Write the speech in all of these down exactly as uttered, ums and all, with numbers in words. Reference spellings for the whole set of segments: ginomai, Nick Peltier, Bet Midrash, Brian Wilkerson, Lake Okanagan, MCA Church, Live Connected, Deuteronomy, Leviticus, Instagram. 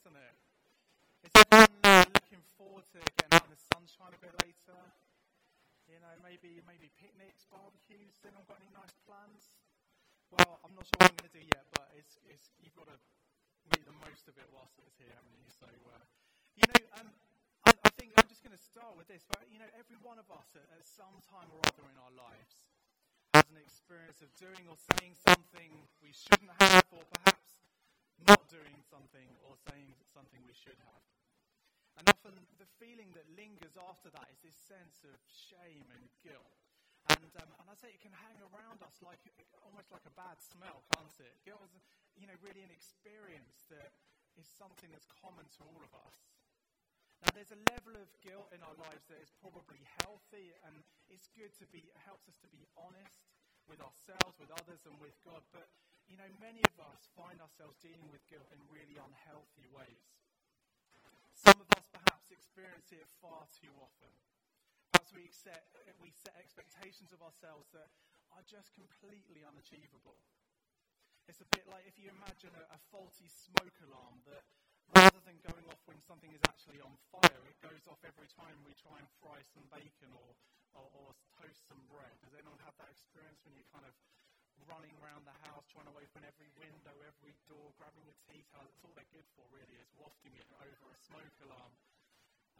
isn't it? Is everyone looking forward to getting out in the sunshine a bit later? You know, maybe maybe picnics, barbecues. Has anyone got any nice plans? Well, I'm not sure what I'm going to do yet, but it's it's you've got to make the most of it whilst it's here, haven't you? So, uh, you know, um, I, I think I'm just going to start with this. But, you know, every one of us at, at some time or other in our lives has an experience of doing or saying something we shouldn't have, or perhaps not doing something or saying something we should have. And often the feeling that lingers after that is this sense of shame and guilt. And um, and I say it can hang around us like almost like a bad smell, can't it? Guilt is, you know, really an experience that is something that's common to all of us. Now, there's a level of guilt in our lives that is probably healthy, and it's good to be, it helps us to be honest with ourselves, with others, and with God. But, you know, many of us find ourselves dealing with guilt in really unhealthy ways. Some of us perhaps experience it far too often. Perhaps we set, we set expectations of ourselves that are just completely unachievable. It's a bit like if you imagine a, a faulty smoke alarm that, rather than going off when something is actually on fire, it goes off every time we try and fry some bacon or, or, or toast some bread. Does anyone have that experience when you're kind of running around the house, trying to open every window, every door, grabbing the tea towel? That's all they're good for, really, is wafting it over a smoke alarm.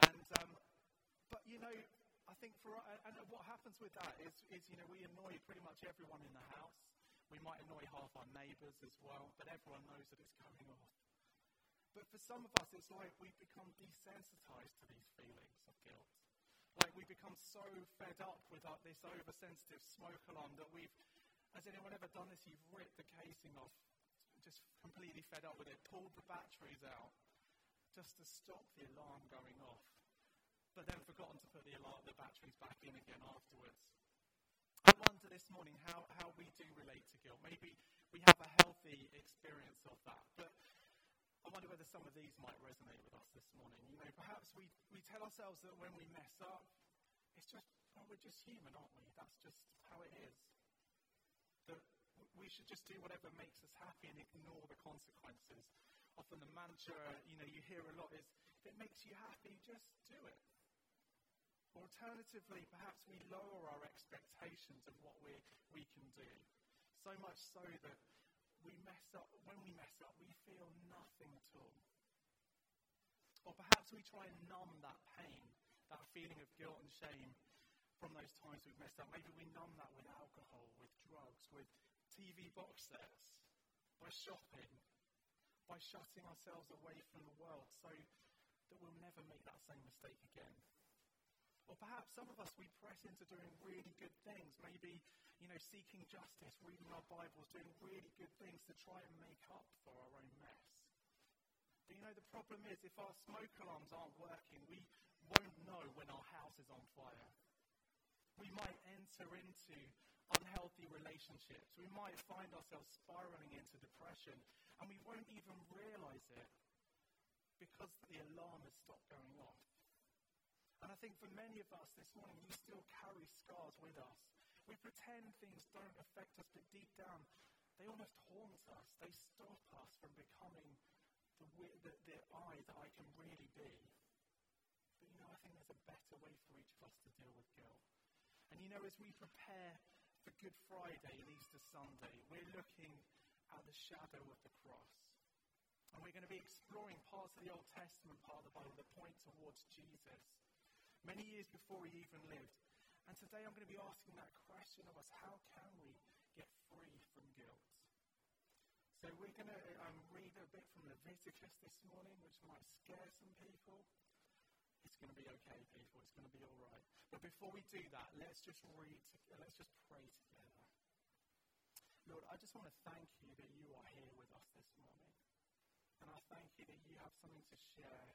And um, but, you know, I think for and what happens with that is, is, you know, we annoy pretty much everyone in the house. We might annoy half our neighbours as well, but everyone knows that it's coming off. But for some of us, it's like we've become desensitized to these feelings of guilt. Like we become so fed up with our, this oversensitive smoke alarm that we've, has anyone ever done this? You've ripped the casing off, just completely fed up with it, pulled the batteries out just to stop the alarm going off, but then forgotten to put the alarm, the batteries back in again afterwards. I wonder this morning how, how we do relate to guilt. Maybe we have a healthy experience of that, but I wonder whether some of these might resonate with us this morning. You know, perhaps we, we tell ourselves that when we mess up, it's just, oh, we're just human, aren't we? That's just how it is. That we should just do whatever makes us happy and ignore the consequences. Often the mantra, you know, you hear a lot is, if it makes you happy, just do it. Or alternatively, perhaps we lower our expectations of what we we can do. So much so that we mess up, when we mess up, we feel nothing at all. Or perhaps we try and numb that pain, that feeling of guilt and shame from those times we've messed up. Maybe we numb that with alcohol, with drugs, with T V box sets, by shopping, by shutting ourselves away from the world so that we'll never make that same mistake again. Or perhaps some of us, we press into doing really good things, maybe, you know, seeking justice, reading our Bibles, doing really good things to try and make up for our own mess. But, you know, the problem is if our smoke alarms aren't working, we won't know when our house is on fire. We might enter into unhealthy relationships. We might find ourselves spiraling into depression, and we won't even realise it because the alarm has stopped going off. And I think for many of us this morning, we still carry scars with us. We pretend things don't affect us, but deep down, they almost haunt us. They stop us from becoming the, the, the I that I can really be. But, you know, I think there's a better way for each of us to deal with guilt. And, you know, as we prepare for Good Friday and Easter Sunday, we're looking at the shadow of the cross. And we're going to be exploring parts of the Old Testament, part of the Bible, that point towards Jesus, many years before he even lived. And today I'm going to be asking that question of us, how can we get free from guilt? So we're going to um, read a bit from Leviticus this morning, which might scare some people. It's going to be okay, people. It's going to be all right. But before we do that, let's just read, let's just pray together. Lord, I just want to thank you that you are here with us this morning. And I thank you that you have something to share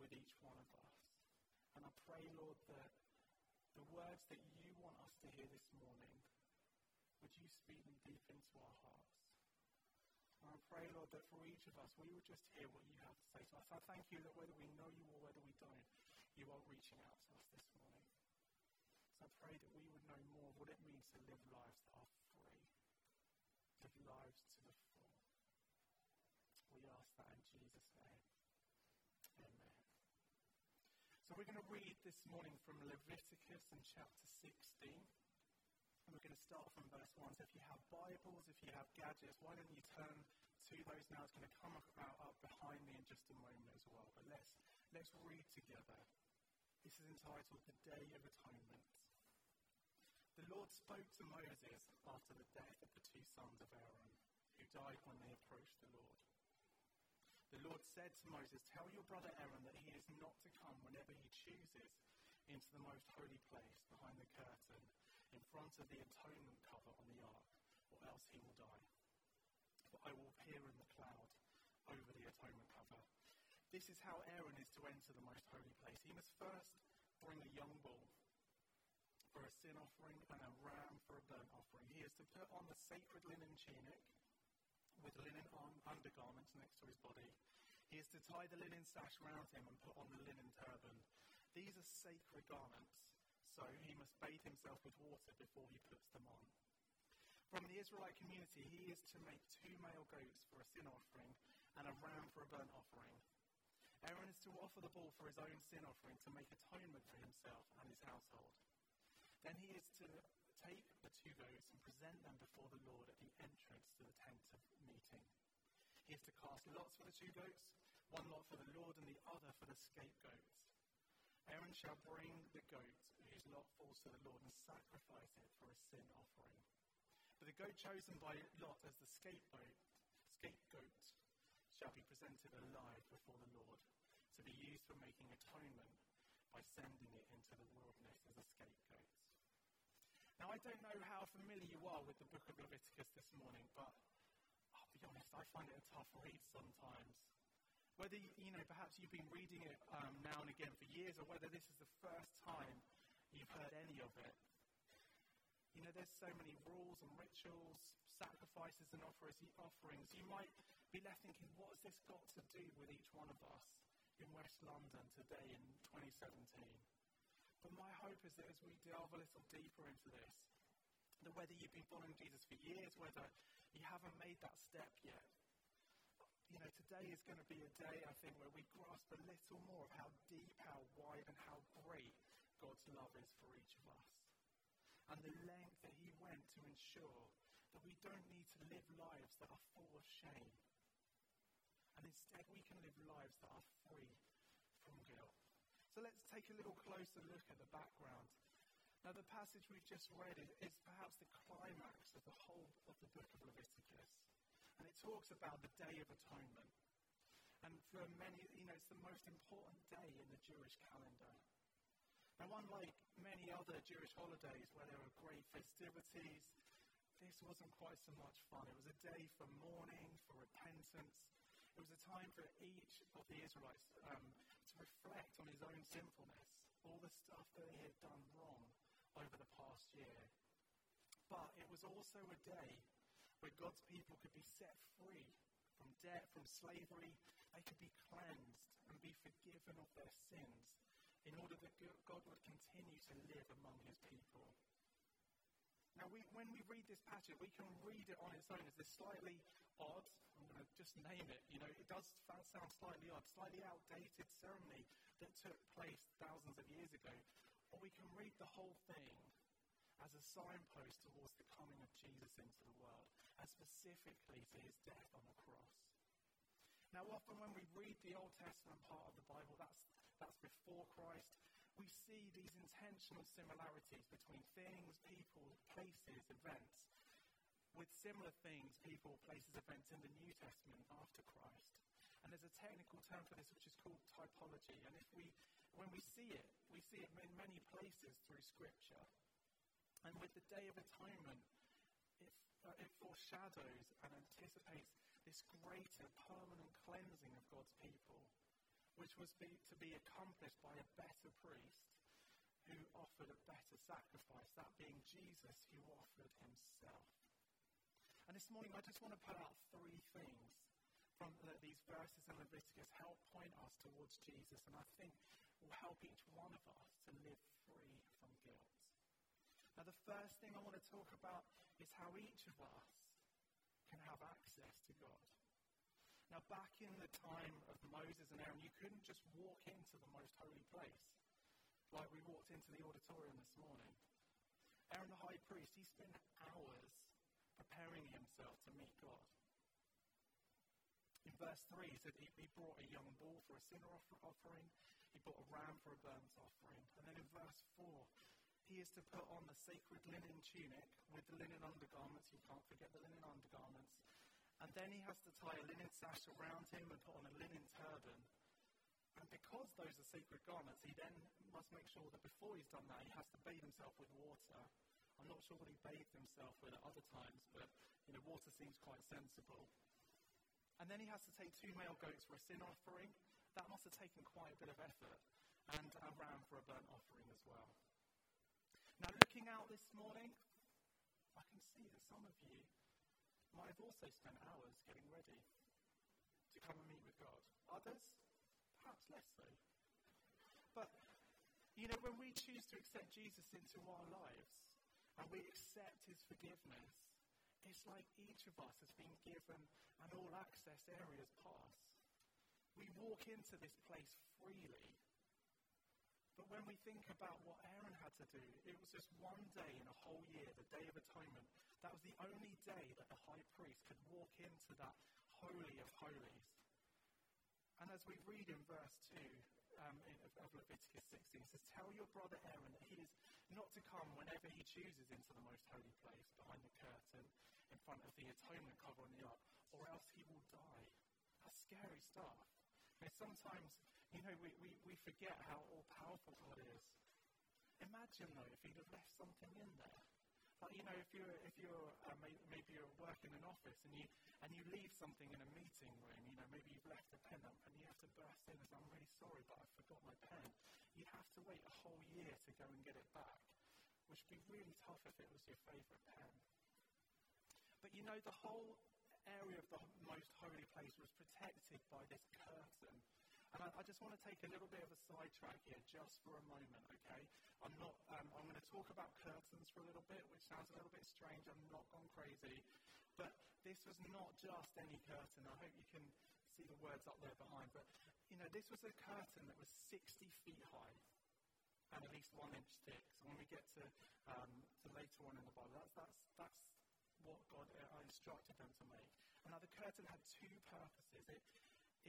with each one of us. And I pray, Lord, that the words that you want us to hear this morning, would you speak them deep into our hearts? And I pray, Lord, that for each of us, we will just hear what you have to say to us. I thank you that whether we know you or whether we don't, you are reaching out to us this morning. So I pray that we would know more of what it means to live lives that are free, live lives to the full. We ask that in Jesus' name. So we're going to read this morning from Leviticus in chapter sixteen. And we're going to start from verse one. So if you have Bibles, if you have gadgets, why don't you turn to those now? It's going to come about up behind me in just a moment as well. But let's let's read together. This is entitled The Day of Atonement. The Lord spoke to Moses after the death of the two sons of Aaron, who died when they approached the Lord. The Lord said to Moses, "Tell your brother Aaron that he is not to come whenever he chooses into the most holy place behind the curtain, in front of the atonement cover on the ark, or else he will die. For I will appear in the cloud over the atonement cover. This is how Aaron is to enter the most holy place. He must first bring a young bull for a sin offering and a ram for a burnt offering. He is to put on the sacred linen tunic, with linen on undergarments next to his body. He is to tie the linen sash round him and put on the linen turban. These are sacred garments, so he must bathe himself with water before he puts them on. From the Israelite community, he is to make two male goats for a sin offering and a ram for a burnt offering. Aaron is to offer the bull for his own sin offering to make atonement for himself and his household. Then he is to take the two goats and present them before the Lord at the entrance to the tent of meeting. He is to cast lots for the two goats, one lot for the Lord and the other for the scapegoats. Aaron shall bring the goat whose lot falls to the Lord and sacrifice it for a sin offering. But the goat chosen by Lot as the scapegoat, scapegoat shall be presented alive before the Lord, to be used for making atonement by sending it into the wilderness as a scapegoat." Now, I don't know how familiar you are with the book of Leviticus this morning, but I'll be honest, I find it a tough read sometimes. Whether, you, you know, perhaps you've been reading it um, now and again for years, or whether this is the first time you've heard any of it. You know, there's so many rules and rituals, sacrifices and offerings. You might be left thinking, what has this got to do with each one of us in West London today in twenty seventeen? But my hope is that as we delve a little deeper into this, that whether you've been following Jesus for years, whether you haven't made that step yet, you know, today is going to be a day, I think, where we grasp a little more of how deep, how wide, and how great God's love is for each of us. And the length that he went to ensure that we don't need to live lives that are full of shame. And instead we can live lives that are free from guilt. So let's take a little closer look at the background. Now, the passage we've just read is, is perhaps the climax of the whole of the book of Leviticus. And it talks about the Day of Atonement. And for many, you know, it's the most important day in the Jewish calendar. Now, unlike many other Jewish holidays where there were great festivities, this wasn't quite so much fun. It was a day for mourning, for repentance. It was a time for each of the Israelites um, reflect on his own sinfulness, all the stuff that he had done wrong over the past year. But it was also a day where God's people could be set free from debt, from slavery. They could be cleansed and be forgiven of their sins in order that God would continue to live among his people. Now, we, when we read this passage, we can read it on its own as this slightly odd, I'm going to just name it, you know, it does sound slightly odd, slightly outdated ceremony that took place thousands of years ago. Or we can read the whole thing as a signpost towards the coming of Jesus into the world, and specifically to his death on the cross. Now, often when we read the Old Testament part of the Bible, that's, that's before Christ, we see these intentional similarities between things, people, places, events, with similar things, people, places, events in the New Testament after Christ. And there's a technical term for this which is called typology. And if we, when we see it, we see it in many places through Scripture. And with the Day of Atonement, it, uh, it foreshadows and anticipates this greater permanent cleansing of God's people, which was be, to be accomplished by a better priest who offered a better sacrifice, that being Jesus, who offered himself. And this morning, I just want to put out three things from the, these verses in Leviticus help point us towards Jesus, and I think will help each one of us to live free from guilt. Now, the first thing I want to talk about is how each of us can have access to God. Now, back in the time of Moses and Aaron, you couldn't just walk into the most holy place. like we walked into the auditorium this morning. Aaron the high priest, he spent hours preparing himself to meet God. In verse three, he said he, he brought a young bull for a sin offering, he brought a ram for a burnt offering. And then in verse four, he is to put on the sacred linen tunic with the linen undergarments. You can't forget the linen undergarments. And then he has to tie a linen sash around him and put on a linen turban. And because those are sacred garments, he then must make sure that before he's done that, he has to bathe himself with water. I'm not sure what he bathed himself with at other times, but you know, water seems quite sensible. And then he has to take two male goats for a sin offering. That must have taken quite a bit of effort. And a ram for a burnt offering as well. Now, looking out this morning, I can see that some of you might have also spent hours getting ready to come and meet with God. Others, perhaps less so. But, you know, when we choose to accept Jesus into our lives and we accept his forgiveness, it's like each of us has been given an all-access areas pass. We walk into this place freely. But when we think about what Aaron had to do, it was just one day in a whole year, the Day of Atonement. That was the only day that the high priest could walk into that Holy of Holies. And as we read in verse two um, in, of Leviticus sixteen, it says, "Tell your brother Aaron that he is not to come whenever he chooses into the most holy place, behind the curtain, in front of the atonement cover on the ark, or else he will die." That's scary stuff. And sometimes, you know, we, we, we forget how all-powerful God is. Imagine, though, if he'd have left something in there. Like, you know, if you're, if you're uh, maybe, maybe you're working in an office and you and you leave something in a meeting room, you know, maybe you've left a pen up and you have to burst in and say, "I'm really sorry, but I forgot my pen." You'd have to wait a whole year to go and get it back, which would be really tough if it was your favourite pen. But, you know, the whole area of the most holy place was protected by this curtain. And I, I just want to take a little bit of a sidetrack here just for a moment, okay? I'm not, um, I'm going to talk about curtains for a little bit, which sounds a little bit strange. I'm not gone crazy. But this was not just any curtain. I hope you can see the words up there behind. But, you know, this was a curtain that was sixty feet high and at least one inch thick. So when we get to, um, to later on in the Bible, that's, that's, that's what God uh, instructed them to make. And now the curtain had two purposes. It,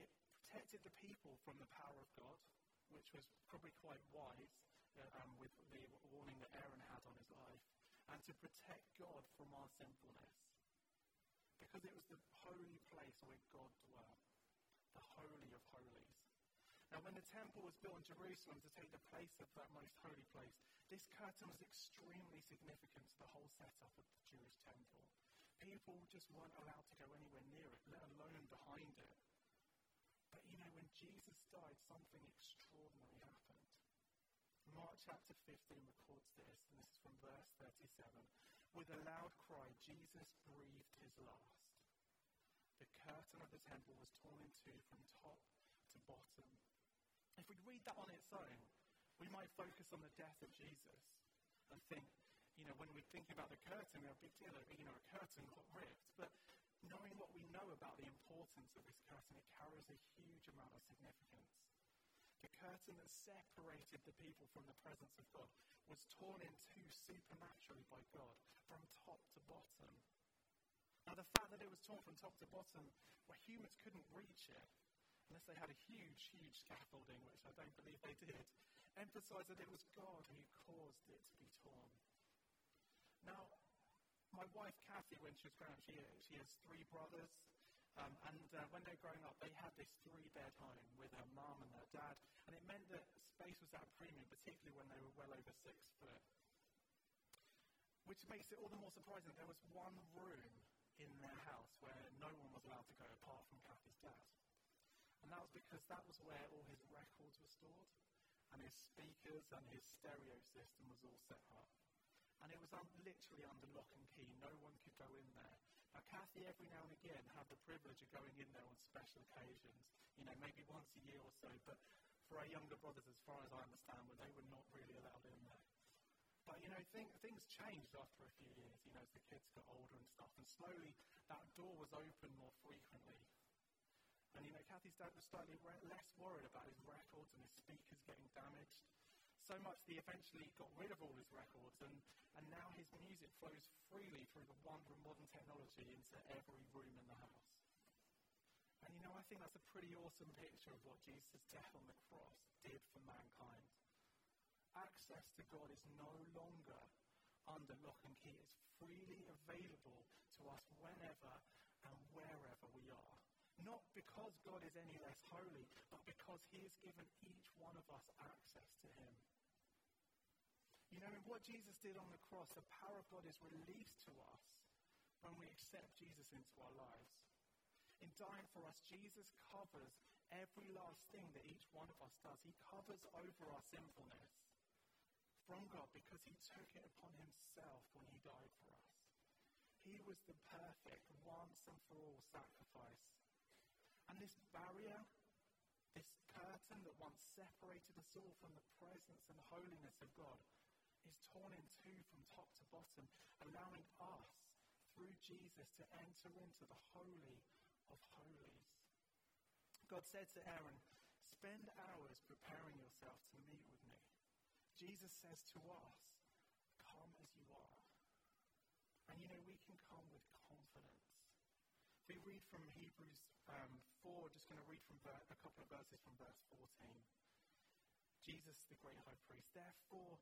it protected the people from the power of God, which was probably quite wise, uh, um, with the warning that Aaron had on his life, and to protect God from our sinfulness, because it was the holy place where God dwelt, the Holy of Holies. Now, when the temple was built in Jerusalem to take the place of that most holy place, this curtain was extremely significant to the whole setup of the Jewish temple. People just weren't allowed to go anywhere near it, let alone behind it. But, you know, when Jesus died, something extraordinary happened. Mark chapter fifteen records this, and this is from verse thirty-seven. "With a loud cry, Jesus breathed his last. The curtain of the temple was torn in two from top to bottom." If we'd read that on its own, we might focus on the death of Jesus and think, you know, when we think about the curtain, a big deal, you know, a curtain got ripped. But knowing what we know about the importance of this curtain, it carries a huge amount of significance. The curtain that separated the people from the presence of God was torn in two supernaturally by God, from top to bottom. Now, the fact that it was torn from top to bottom, where humans couldn't reach it, unless they had a huge, huge scaffolding, which I don't believe they did, emphasised that it was God who caused it to be torn. Now, my wife, Kathy, when she was growing up, she, she has three brothers, um, and uh, when they were growing up, they had this three-bed home with her mum and her dad, and it meant that space was at a premium, particularly when they were well over six foot, which makes it all the more surprising. There was one room in their house where no one was allowed to go apart from Kathy's dad, and that was because that was where all his records were stored, and his speakers and his stereo system was all set up. And it was un- literally under lock and key. No one could go in there. Now, Kathy, every now and again, had the privilege of going in there on special occasions, you know, maybe once a year or so. But for our younger brothers, as far as I understand, well, they were not really allowed in there. But, you know, thing, things changed after a few years, you know, as the kids got older and stuff. And slowly, that door was open more frequently. And, you know, Kathy's dad was slightly re- less worried about his records and his speakers getting damaged. so much that he eventually got rid of all his records, and, and now his music flows freely through the wonder of modern technology into every room in the house. And you know, I think that's a pretty awesome picture of what Jesus' death on the cross did for mankind. Access to God is no longer under lock and key. It's freely available to us whenever and wherever we are. Not because God is any less holy, but because he has given each one of us access to him. You know, in what Jesus did on the cross, the power of God is released to us when we accept Jesus into our lives. In dying for us, Jesus covers every last thing that each one of us does. He covers over our sinfulness from God because he took it upon himself when he died for us. He was the perfect, once and for all sacrifice. And this barrier, this curtain that once separated us all from the presence and holiness of God, is torn in two from top to bottom, allowing us, through Jesus, to enter into the holy of holies. God said to Aaron, "Spend hours preparing yourself to meet with me." Jesus says to us, "Come as you are." And you know, we can come with confidence. If we read from Hebrews um, four, just going to read from ver- a couple of verses from verse fourteen. Jesus, the great high priest. "Therefore,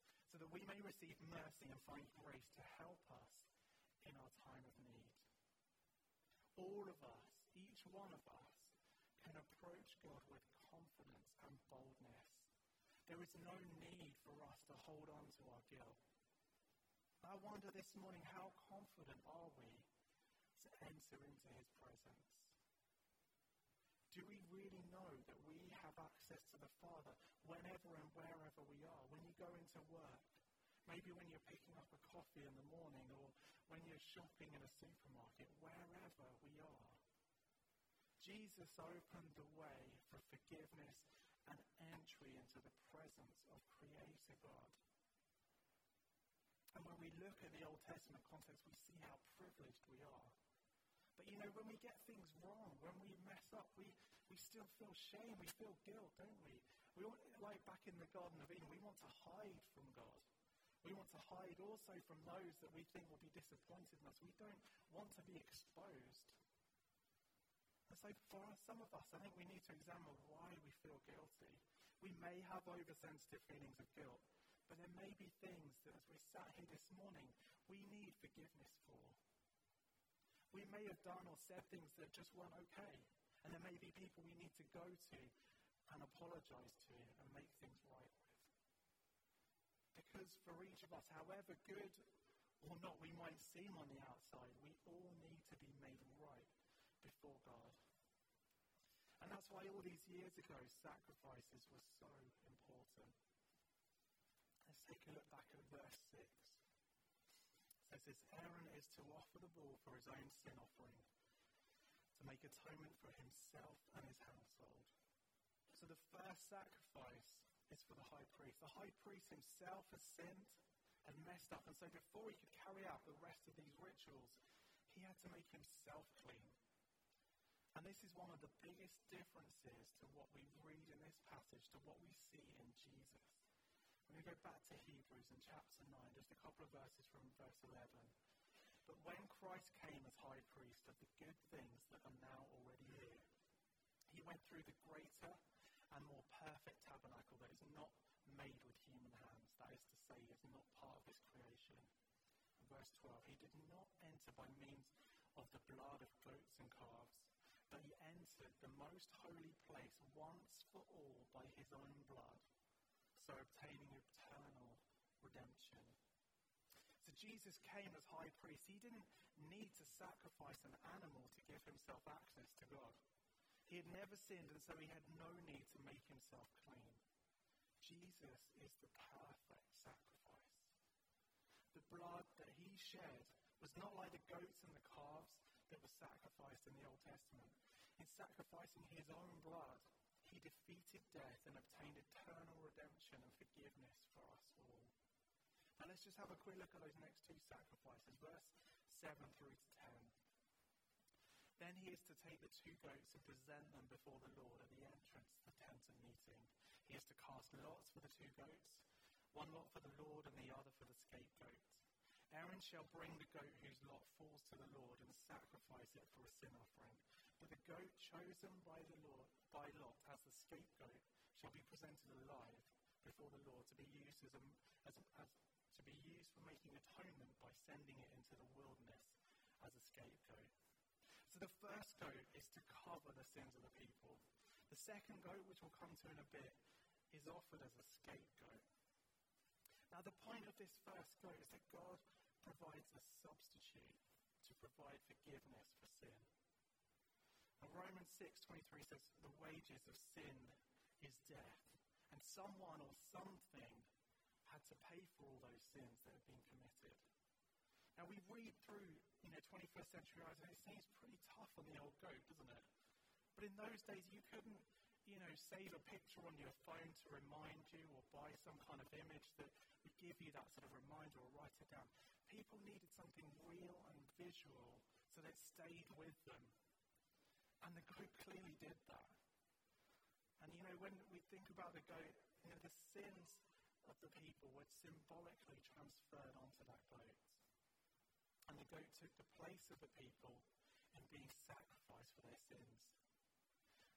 so that we may receive mercy and find grace to help us in our time of need." All of us, each one of us, can approach God with confidence and boldness. There is no need for us to hold on to our guilt. I wonder this morning, how confident are we to enter into his presence? Do we really know that we have access to the Father whenever and wherever we are? When you go into work, maybe when you're picking up a coffee in the morning, or when you're shopping in a supermarket, wherever we are. Jesus opened the way for forgiveness and entry into the presence of Creator God. And when we look at the Old Testament context, we see how privileged we are. But you know, when we get things wrong, when we mess up, we, we still feel shame, we feel guilt, don't we? We all, like back in the Garden of Eden, we want to hide from God. We want to hide also from those that we think will be disappointed in us. We don't want to be exposed. And so for some of us, I think we need to examine why we feel guilty. We may have oversensitive feelings of guilt, but there may be things that as we sat here this morning, we need forgiveness for. We may have done or said things that just weren't okay, and there may be people we need to go to and apologize to and make things right with. Because for each of us, however good or not we might seem on the outside, we all need to be made right before God. And that's why all these years ago, sacrifices were so important. Let's take a look back at verse six. It says this: "Aaron is to offer the bull for his own sin offering, to make atonement for himself and his household." So the first sacrifice is for the high priest. The high priest himself has sinned and messed up, and so before he could carry out the rest of these rituals, he had to make himself clean. And this is one of the biggest differences to what we read in this passage, to what we see in Jesus. When we go back to Hebrews in chapter nine, just a couple of verses from verse eleven. "But when Christ came as high priest of the good things that are now already here, he went through the greater and more perfect tabernacle that is not made with human hands, that is to say, is not part of his creation." In verse twelve, "He did not enter by means of the blood of goats and calves, but he entered the most holy place once for all by his own blood, so obtaining eternal redemption." So Jesus came as high priest. He didn't need to sacrifice an animal to give himself access to God. He had never sinned, and so he had no need to make himself clean. Jesus is the perfect sacrifice. the blood that he shed was not like the goats and the calves that were sacrificed in the Old Testament. In sacrificing his own blood, he defeated death and obtained eternal redemption and forgiveness for us all. Now let's just have a quick look at those next two sacrifices, verse seven through to ten. Then he is to take the two goats and present them before the Lord at the entrance to the tent of meeting. He is to cast lots for the two goats, one lot for the Lord and the other for the scapegoat. Aaron shall bring the goat whose lot falls to the Lord and sacrifice it for a sin offering. But the goat chosen by the Lord by lot as the scapegoat shall be presented alive before the Lord to be used as, a, as, as to be used for making atonement by sending it into the wilderness as a scapegoat. So the first goat is to cover the sins of the people. The second goat, which we'll come to in a bit, is offered as a scapegoat. Now the point of this first goat is that God provides a substitute to provide forgiveness for sin. And Romans six twenty-three says, the wages of sin is death. And someone or something had to pay for all those sins that have been committed. Now we read through, you know, twenty-first century eyes, and it seems pretty tough on the old goat, doesn't it? But in those days, you couldn't, you know, save a picture on your phone to remind you, or buy some kind of image that would give you that sort of reminder, or write it down. People needed something real and visual, so that it stayed with them. And the goat clearly did that. And, you know, when we think about the goat, you know, the sins of the people were symbolically transferred onto that goat. And the goat took the place of the people in being sacrificed for their sins.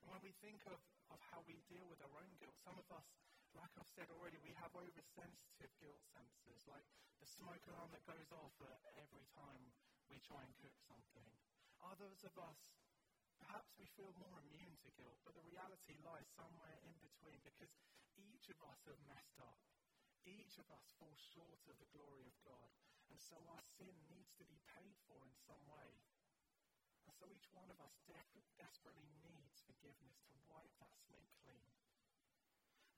And when we think of, of how we deal with our own guilt, some of us, like I've said already, we have oversensitive guilt sensors, like the smoke alarm that goes off every time we try and cook something. Others of us, perhaps we feel more immune to guilt, but the reality lies somewhere in between, because each of us have messed up. Each of us falls short of the glory of God. And so our sin needs to be paid for in some way. And so each one of us def- desperately needs forgiveness to wipe that slate clean.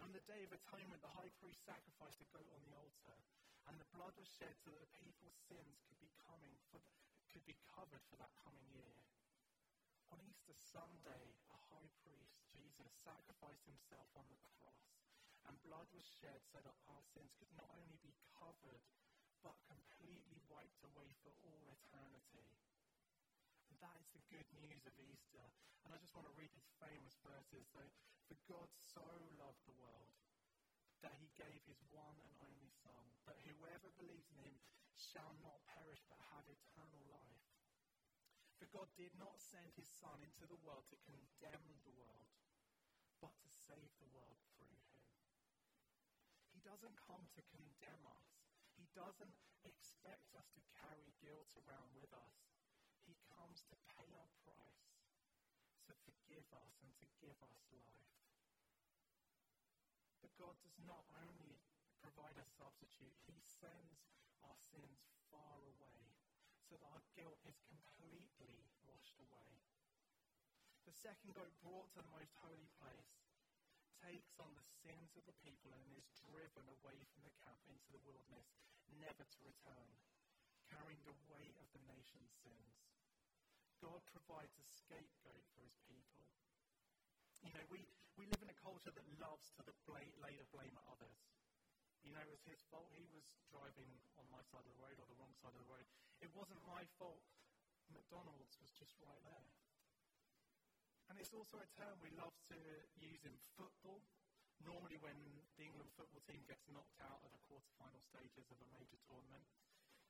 On the Day of Atonement, the high priest sacrificed a goat on the altar, and the blood was shed so that the people's sins could be coming for the, could be covered for that coming year. On Easter Sunday, a high priest, Jesus, sacrificed himself on the cross, and blood was shed so that our sins could not only be covered, but completely wiped away for all eternity. And that is the good news of Easter. And I just want to read these famous verses. So, for God so loved the world that he gave his one and only Son, that whoever believes in him shall not perish but have eternal life. For God did not send his Son into the world to condemn the world, but to save the world through him. He doesn't come to condemn us. He doesn't expect us to carry guilt around with us. He comes to pay our price, to forgive us and to give us life. But God does not only provide a substitute, he sends our sins far away so that our guilt is completely washed away. The second goat brought to the most holy place takes on the sins of the people and is driven away from the camp into the wilderness, never to return, carrying the weight of the nation's sins. God provides a scapegoat for his people. You know, we, we live in a culture that loves to the bla- lay the blame at others. You know, it was his fault. He was driving on my side of the road or the wrong side of the road. It wasn't my fault. McDonald's was just right there. And it's also a term we love to use in football. Normally when the England football team gets knocked out at the quarterfinal stages of a major tournament,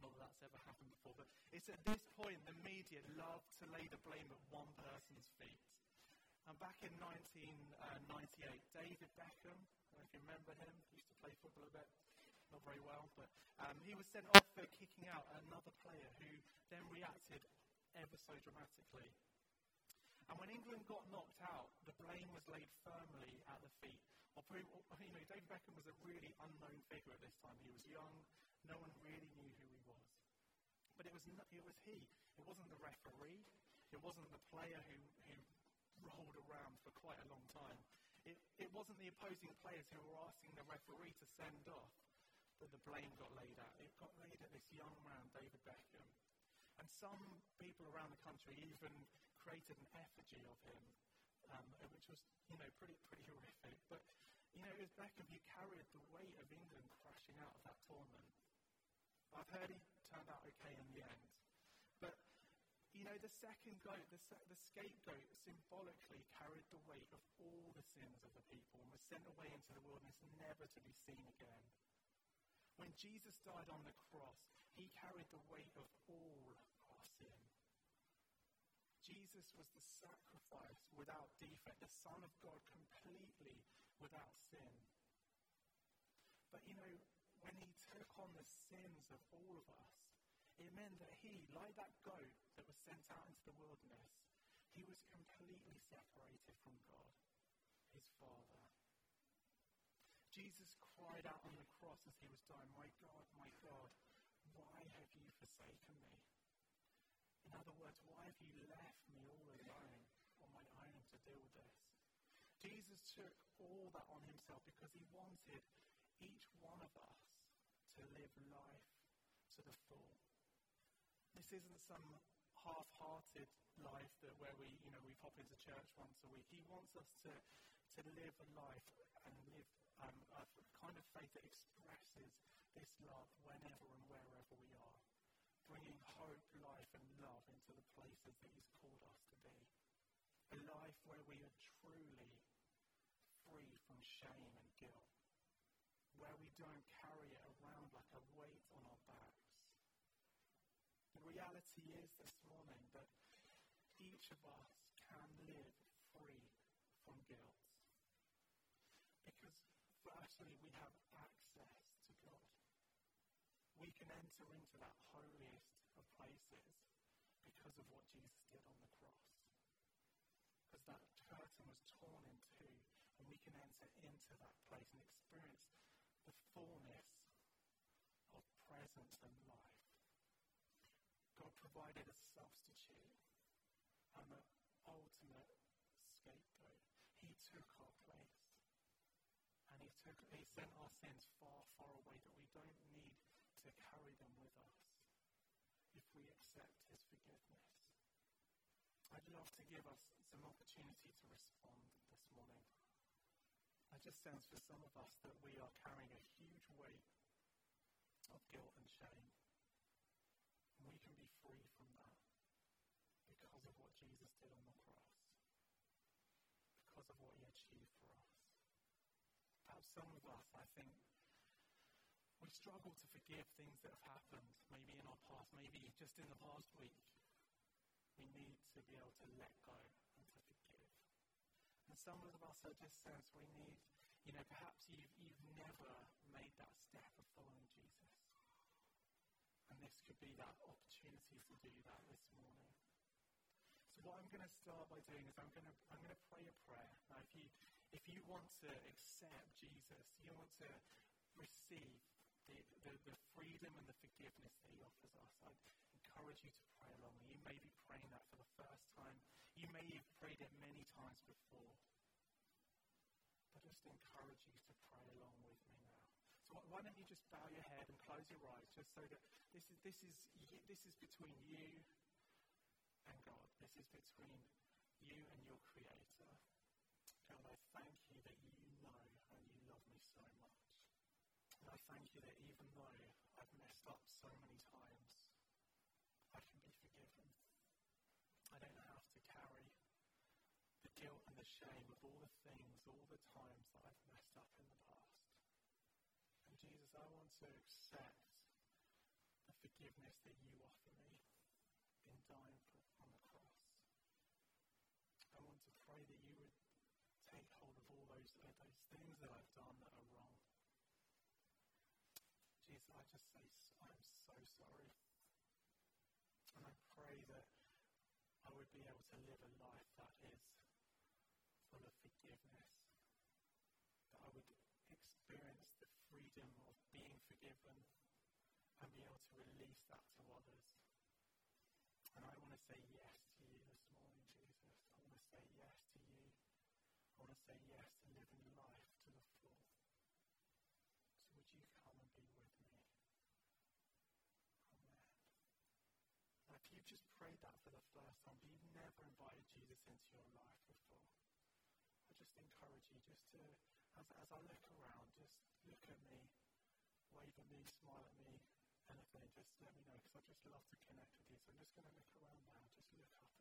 not that that's ever happened before, but it's at this point the media love to lay the blame at one person's feet. And back in nineteen ninety-eight, David Beckham, I don't know if you remember him, he used to play football a bit, not very well, but um, he was sent off for kicking out another player who then reacted ever so dramatically. And when England got knocked out, the blame was laid firmly at the feet. Or, you know, David Beckham was a really unknown figure at this time. He was young. No one really knew who he was. But it was no, it was he. It wasn't the referee. It wasn't the player who, who rolled around for quite a long time. It, it wasn't the opposing players who were asking the referee to send off. that the blame got laid at. It got laid at this young man, David Beckham. And some people around the country even created an effigy of him, um, which was, you know, pretty, pretty horrific. But, you know, it was Beckham who carried the weight of England crashing out of that tournament. I've heard he turned out okay in the end. But, you know, the second goat, the, the scapegoat, symbolically carried the weight of all the sins of the people and was sent away into the wilderness never to be seen again. When Jesus died on the cross, he carried the weight of all our sin. Jesus was the sacrifice without defect, the Son of God completely without sin. But you know, when he took on the sins of all of us, it meant that he, like that goat that was sent out into the wilderness, he was completely separated from God, his Father. Jesus cried out on the cross as he was dying, "My God, my God, why have you forsaken me?" In other words, why have you left me all alone on my own to deal with this? Jesus took all that on himself because he wanted each one of us to live life to the full. This isn't some half-hearted life that where we, you know, we pop into church once a week. He wants us to, to live a life and live Um, a kind of faith that expresses this love whenever and wherever we are, bringing hope, life, and love into the places that he's called us to be. A life where we are truly free from shame and guilt, where we don't carry it around like a weight on our backs. The reality is this morning that each of us can live free from guilt. Because firstly, we have access to God. We can enter into that holiest of places because of what Jesus did on the cross. Because that curtain was torn in two, and we can enter into that place and experience the fullness of presence and life. God provided a substitute and the ultimate scapegoat. He took our place. And he, took, he sent our sins far, far away that we don't need to carry them with us if we accept his forgiveness. I'd love to give us some opportunity to respond this morning. I just sense for some of us that we are carrying a huge weight of guilt and shame. And we can be free from that because of what Jesus did on the cross, because of what he achieved for us. Perhaps some of us, I think, we struggle to forgive things that have happened, maybe in our past, maybe just in the past week. We need to be able to let go and to forgive. And some of us are just sense we need, you know, perhaps you've, you've never made that step of following Jesus. And this could be that opportunity to do that this morning. So what I'm going to start by doing is I'm going to I'm going to pray a prayer. Now, if you... If you want to accept Jesus, you want to receive the, the, the freedom and the forgiveness that he offers us, I'd encourage you to pray along. You may be praying that for the first time. You may have prayed it many times before. But I just encourage you to pray along with me now. So why don't you just bow your head and close your eyes, just so that this is this is this is between you and God. This is between you and your Creator. God, I thank you that you know and you love me so much. And I thank you that even though I've messed up so many times, I can be forgiven. I don't have to carry the guilt and the shame of all the things, all the times that I've messed up in the past. And Jesus, I want to accept the forgiveness that you offer me in dying on the cross. I want to pray that you would take hold of all those, uh, those things that I've done that are wrong. Jesus, I just say I'm so sorry. And I pray that I would be able to live a life that is full of forgiveness, that I would experience the freedom of being forgiven and be able to release that to others. And I want to say yes to you this morning, Jesus. I want to say yes to you. I want to say yes to living life to the full. So would you come and be with prayed that for the first time, but you've never invited Jesus into your life before, I just encourage you just to, as, as I look around, just look at me, wave at me, smile at me, anything, just let me know, because I just love to connect with you. So I'm just going to look around now, just look up